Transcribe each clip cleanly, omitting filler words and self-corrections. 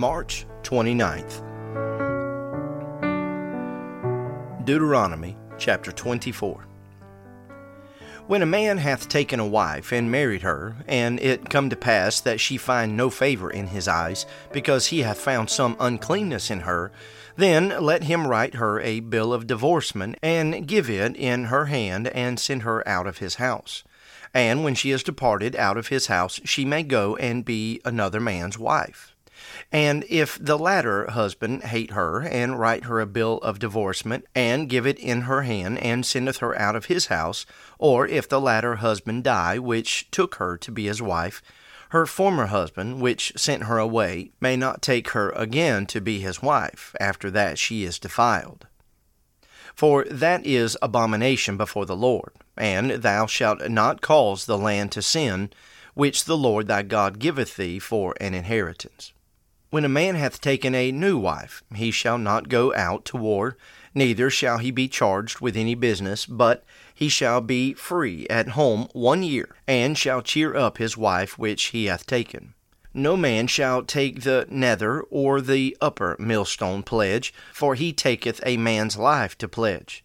March 29th. Deuteronomy chapter 24. When a man hath taken a wife, and married her, and it come to pass that she find no favor in his eyes, because he hath found some uncleanness in her, then let him write her a bill of divorcement, and give it in her hand, and send her out of his house. And when she is departed out of his house, she may go and be another man's wife. And if the latter husband hate her, and write her a bill of divorcement, and give it in her hand, and sendeth her out of his house, or if the latter husband die, which took her to be his wife, her former husband, which sent her away, may not take her again to be his wife, after that she is defiled. For that is abomination before the Lord, and thou shalt not cause the land to sin, which the Lord thy God giveth thee for an inheritance. When a man hath taken a new wife, he shall not go out to war, neither shall he be charged with any business, but he shall be free at home 1 year, and shall cheer up his wife which he hath taken. No man shall take the nether or the upper millstone pledge, for he taketh a man's life to pledge.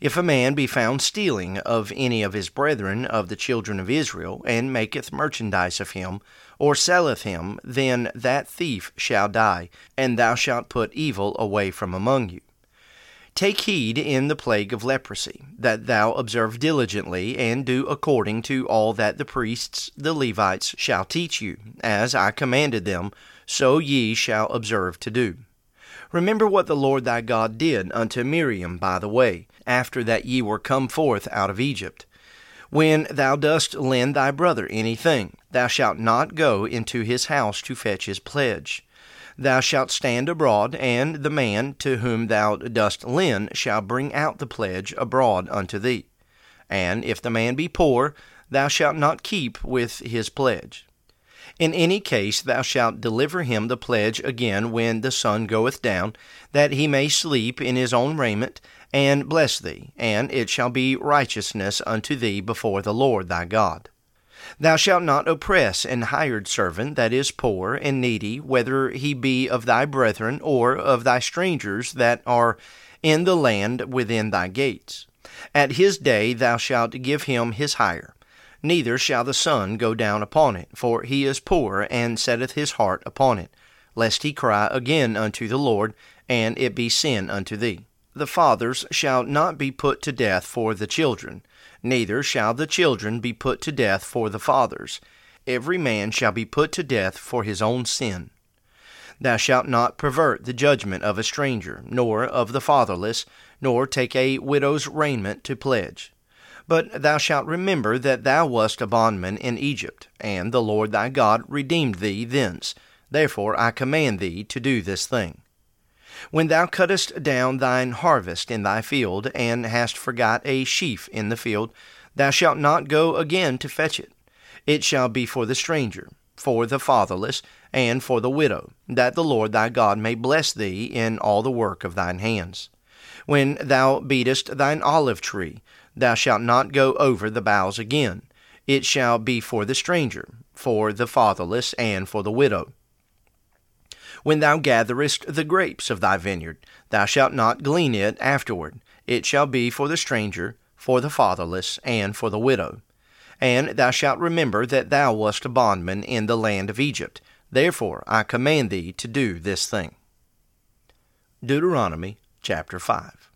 If a man be found stealing of any of his brethren of the children of Israel, and maketh merchandise of him, or selleth him, then that thief shall die, and thou shalt put evil away from among you. Take heed in the plague of leprosy, that thou observe diligently, and do according to all that the priests, the Levites, shall teach you. As I commanded them, so ye shall observe to do. Remember what the Lord thy God did unto Miriam by the way, after that ye were come forth out of Egypt. When thou dost lend thy brother anything, thou shalt not go into his house to fetch his pledge. Thou shalt stand abroad, and the man to whom thou dost lend shall bring out the pledge abroad unto thee. And if the man be poor, thou shalt not keep with his pledge. In any case thou shalt deliver him the pledge again when the sun goeth down, that he may sleep in his own raiment, and bless thee, and it shall be righteousness unto thee before the Lord thy God. Thou shalt not oppress an hired servant that is poor and needy, whether he be of thy brethren or of thy strangers that are in the land within thy gates. At his day thou shalt give him his hire. Neither shall the sun go down upon it, for he is poor, and setteth his heart upon it, lest he cry again unto the Lord, and it be sin unto thee. The fathers shall not be put to death for the children, neither shall the children be put to death for the fathers. Every man shall be put to death for his own sin. Thou shalt not pervert the judgment of a stranger, nor of the fatherless, nor take a widow's raiment to pledge. But thou shalt remember that thou wast a bondman in Egypt, and the Lord thy God redeemed thee thence. Therefore I command thee to do this thing. When thou cuttest down thine harvest in thy field, and hast forgot a sheaf in the field, thou shalt not go again to fetch it. It shall be for the stranger, for the fatherless, and for the widow, that the Lord thy God may bless thee in all the work of thine hands. When thou beatest thine olive tree, thou shalt not go over the boughs again. It shall be for the stranger, for the fatherless, and for the widow. When thou gatherest the grapes of thy vineyard, thou shalt not glean it afterward. It shall be for the stranger, for the fatherless, and for the widow. And thou shalt remember that thou wast a bondman in the land of Egypt. Therefore I command thee to do this thing. Deuteronomy chapter 5.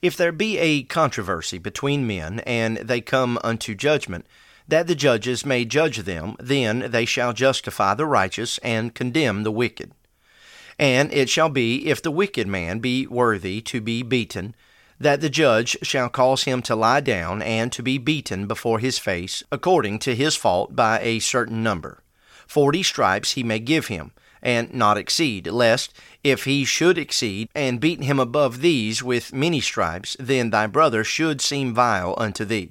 If there be a controversy between men, and they come unto judgment, that the judges may judge them, then they shall justify the righteous, and condemn the wicked. And it shall be, if the wicked man be worthy to be beaten, that the judge shall cause him to lie down, and to be beaten before his face, according to his fault by a certain number. 40 stripes he may give him, and not exceed, lest, if he should exceed, and beat him above these with many stripes, then thy brother should seem vile unto thee.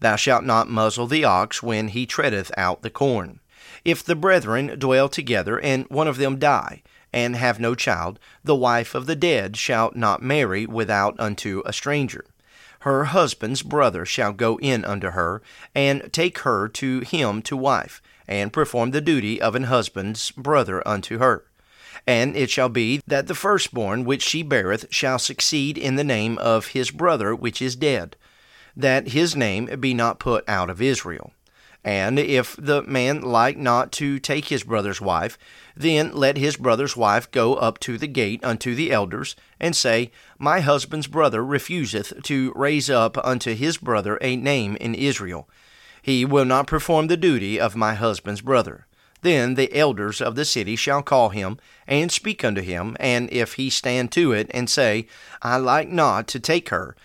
Thou shalt not muzzle the ox when he treadeth out the corn. If the brethren dwell together, and one of them die, and have no child, the wife of the dead shall not marry without unto a stranger. her husband's brother shall go in unto her, and take her to him to wife, and perform the duty of an husband's brother unto her. And it shall be that the firstborn which she beareth shall succeed in the name of his brother which is dead, that his name be not put out of Israel. And if the man like not to take his brother's wife, then let his brother's wife go up to the gate unto the elders, and say, My husband's brother refuseth to raise up unto his brother a name in Israel. He will not perform the duty of my husband's brother. Then the elders of the city shall call him, and speak unto him, and if he stand to it, and say, I like not to take her,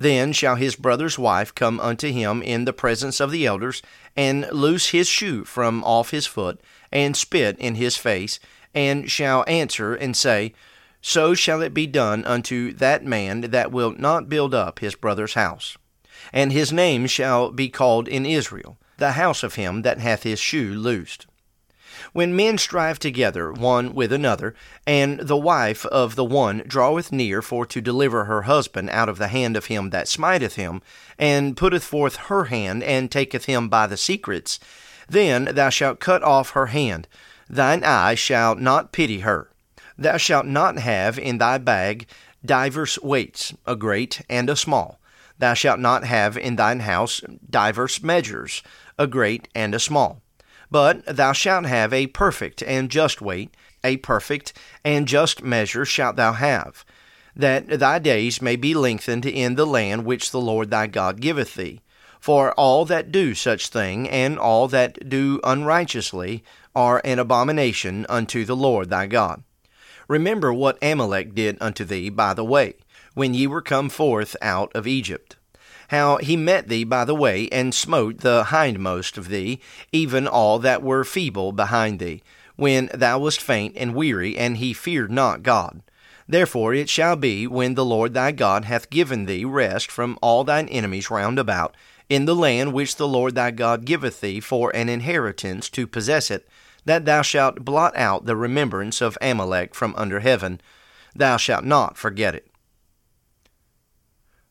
then shall his brother's wife come unto him in the presence of the elders, and loose his shoe from off his foot, and spit in his face, and shall answer and say, So shall it be done unto that man that will not build up his brother's house. And his name shall be called in Israel, the house of him that hath his shoe loosed. When men strive together one with another, and the wife of the one draweth near for to deliver her husband out of the hand of him that smiteth him, and putteth forth her hand, and taketh him by the secrets, then thou shalt cut off her hand, thine eye shall not pity her. Thou shalt not have in thy bag divers weights, a great and a small. Thou shalt not have in thine house divers measures, a great and a small. But thou shalt have a perfect and just weight, a perfect and just measure shalt thou have, that thy days may be lengthened in the land which the Lord thy God giveth thee. For all that do such thing, and all that do unrighteously, are an abomination unto the Lord thy God. Remember what Amalek did unto thee by the way, when ye were come forth out of Egypt. How he met thee by the way, and smote the hindmost of thee, even all that were feeble behind thee, when thou wast faint and weary, and he feared not God. Therefore it shall be, when the Lord thy God hath given thee rest from all thine enemies round about, in the land which the Lord thy God giveth thee for an inheritance to possess it, that thou shalt blot out the remembrance of Amalek from under heaven. Thou shalt not forget it.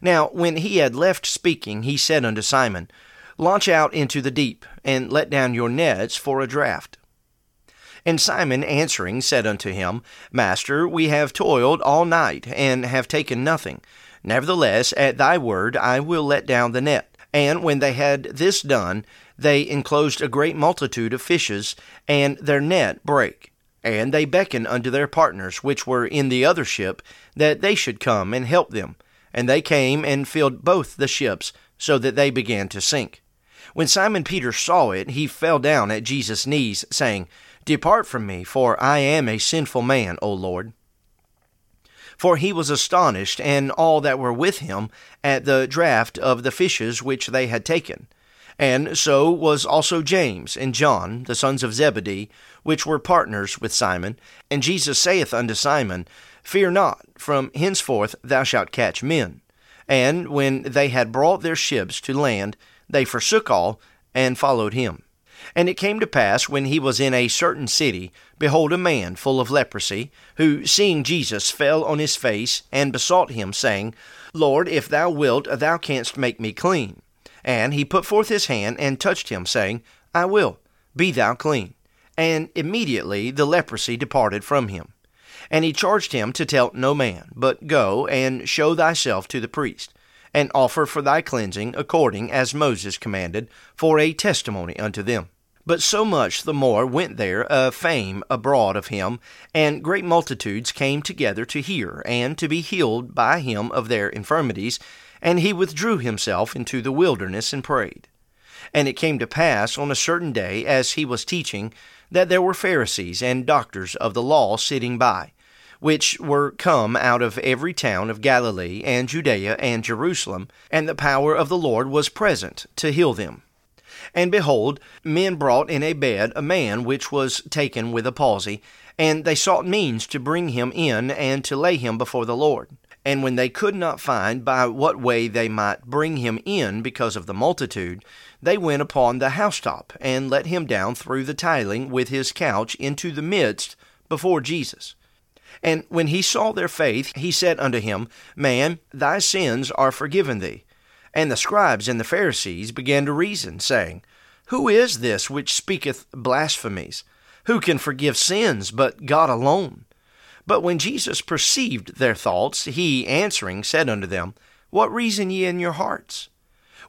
Now when he had left speaking, he said unto Simon, Launch out into the deep, and let down your nets for a draught. And Simon answering said unto him, Master, we have toiled all night, and have taken nothing. Nevertheless, at thy word I will let down the net. And when they had this done, they enclosed a great multitude of fishes, and their net brake. And they beckoned unto their partners, which were in the other ship, that they should come and help them. And they came and filled both the ships, so that they began to sink. When Simon Peter saw it, he fell down at Jesus' knees, saying, Depart from me, for I am a sinful man, O Lord. For he was astonished, and all that were with him, at the draught of the fishes which they had taken. And so was also James and John, the sons of Zebedee, which were partners with Simon. And Jesus saith unto Simon, Fear not, from henceforth thou shalt catch men. And when they had brought their ships to land, they forsook all, and followed him. And it came to pass, when he was in a certain city, behold, a man full of leprosy, who, seeing Jesus, fell on his face, and besought him, saying, Lord, if thou wilt, thou canst make me clean. And he put forth his hand, and touched him, saying, I will, be thou clean. And immediately the leprosy departed from him. And he charged him to tell no man, but go and show thyself to the priest, and offer for thy cleansing according as Moses commanded, for a testimony unto them. But so much the more went there a fame abroad of him, and great multitudes came together to hear, and to be healed by him of their infirmities. And he withdrew himself into the wilderness and prayed. And it came to pass on a certain day, as he was teaching, that there were Pharisees and doctors of the law sitting by, which were come out of every town of Galilee and Judea and Jerusalem, and the power of the Lord was present to heal them. And behold, men brought in a bed a man which was taken with a palsy, and they sought means to bring him in and to lay him before the Lord. And when they could not find by what way they might bring him in because of the multitude, they went upon the housetop and let him down through the tiling with his couch into the midst before Jesus. And when he saw their faith, he said unto him, Man, thy sins are forgiven thee. And the scribes and the Pharisees began to reason, saying, Who is this which speaketh blasphemies? Who can forgive sins but God alone? But when Jesus perceived their thoughts, he, answering, said unto them, What reason ye in your hearts?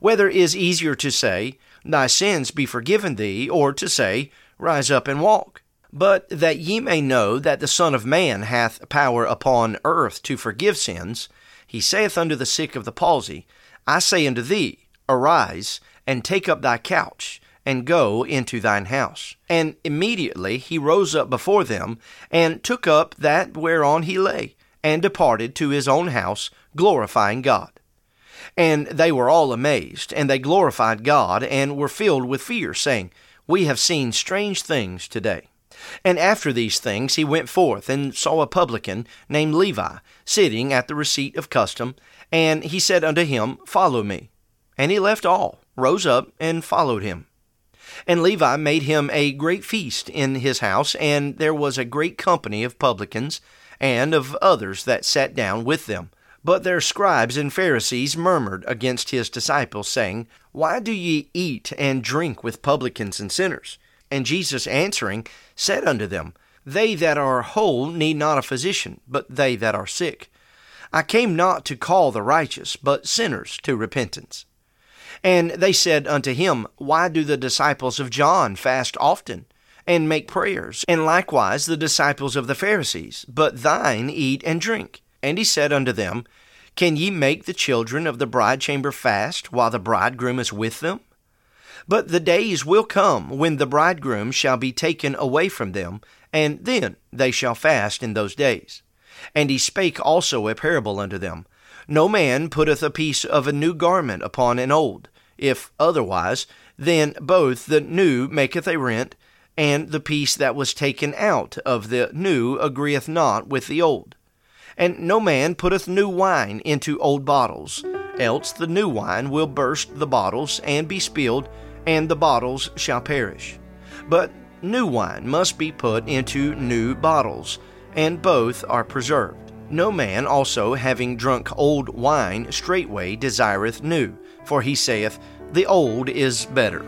Whether it is easier to say, Thy sins be forgiven thee, or to say, Rise up and walk? But that ye may know that the Son of Man hath power upon earth to forgive sins, he saith unto the sick of the palsy, I say unto thee, Arise, and take up thy couch, and go into thine house. And immediately he rose up before them, and took up that whereon he lay, and departed to his own house, glorifying God. And they were all amazed, and they glorified God, and were filled with fear, saying, We have seen strange things today. And after these things he went forth, and saw a publican named Levi, sitting at the receipt of custom, and he said unto him, Follow me. And he left all, rose up, and followed him. And Levi made him a great feast in his house, and there was a great company of publicans and of others that sat down with them. But their scribes and Pharisees murmured against his disciples, saying, Why do ye eat and drink with publicans and sinners? And Jesus answering said unto them, They that are whole need not a physician, but they that are sick. I came not to call the righteous, but sinners to repentance. And they said unto him, Why do the disciples of John fast often, and make prayers, and likewise the disciples of the Pharisees, but thine eat and drink? And he said unto them, Can ye make the children of the bridechamber fast, while the bridegroom is with them? But the days will come when the bridegroom shall be taken away from them, and then they shall fast in those days. And he spake also a parable unto them, No man putteth a piece of a new garment upon an old. If otherwise, then both the new maketh a rent, and the piece that was taken out of the new agreeth not with the old. And no man putteth new wine into old bottles, else the new wine will burst the bottles and be spilled, and the bottles shall perish. But new wine must be put into new bottles, and both are preserved. No man also, having drunk old wine, straightway desireth new, for he saith, The old is better.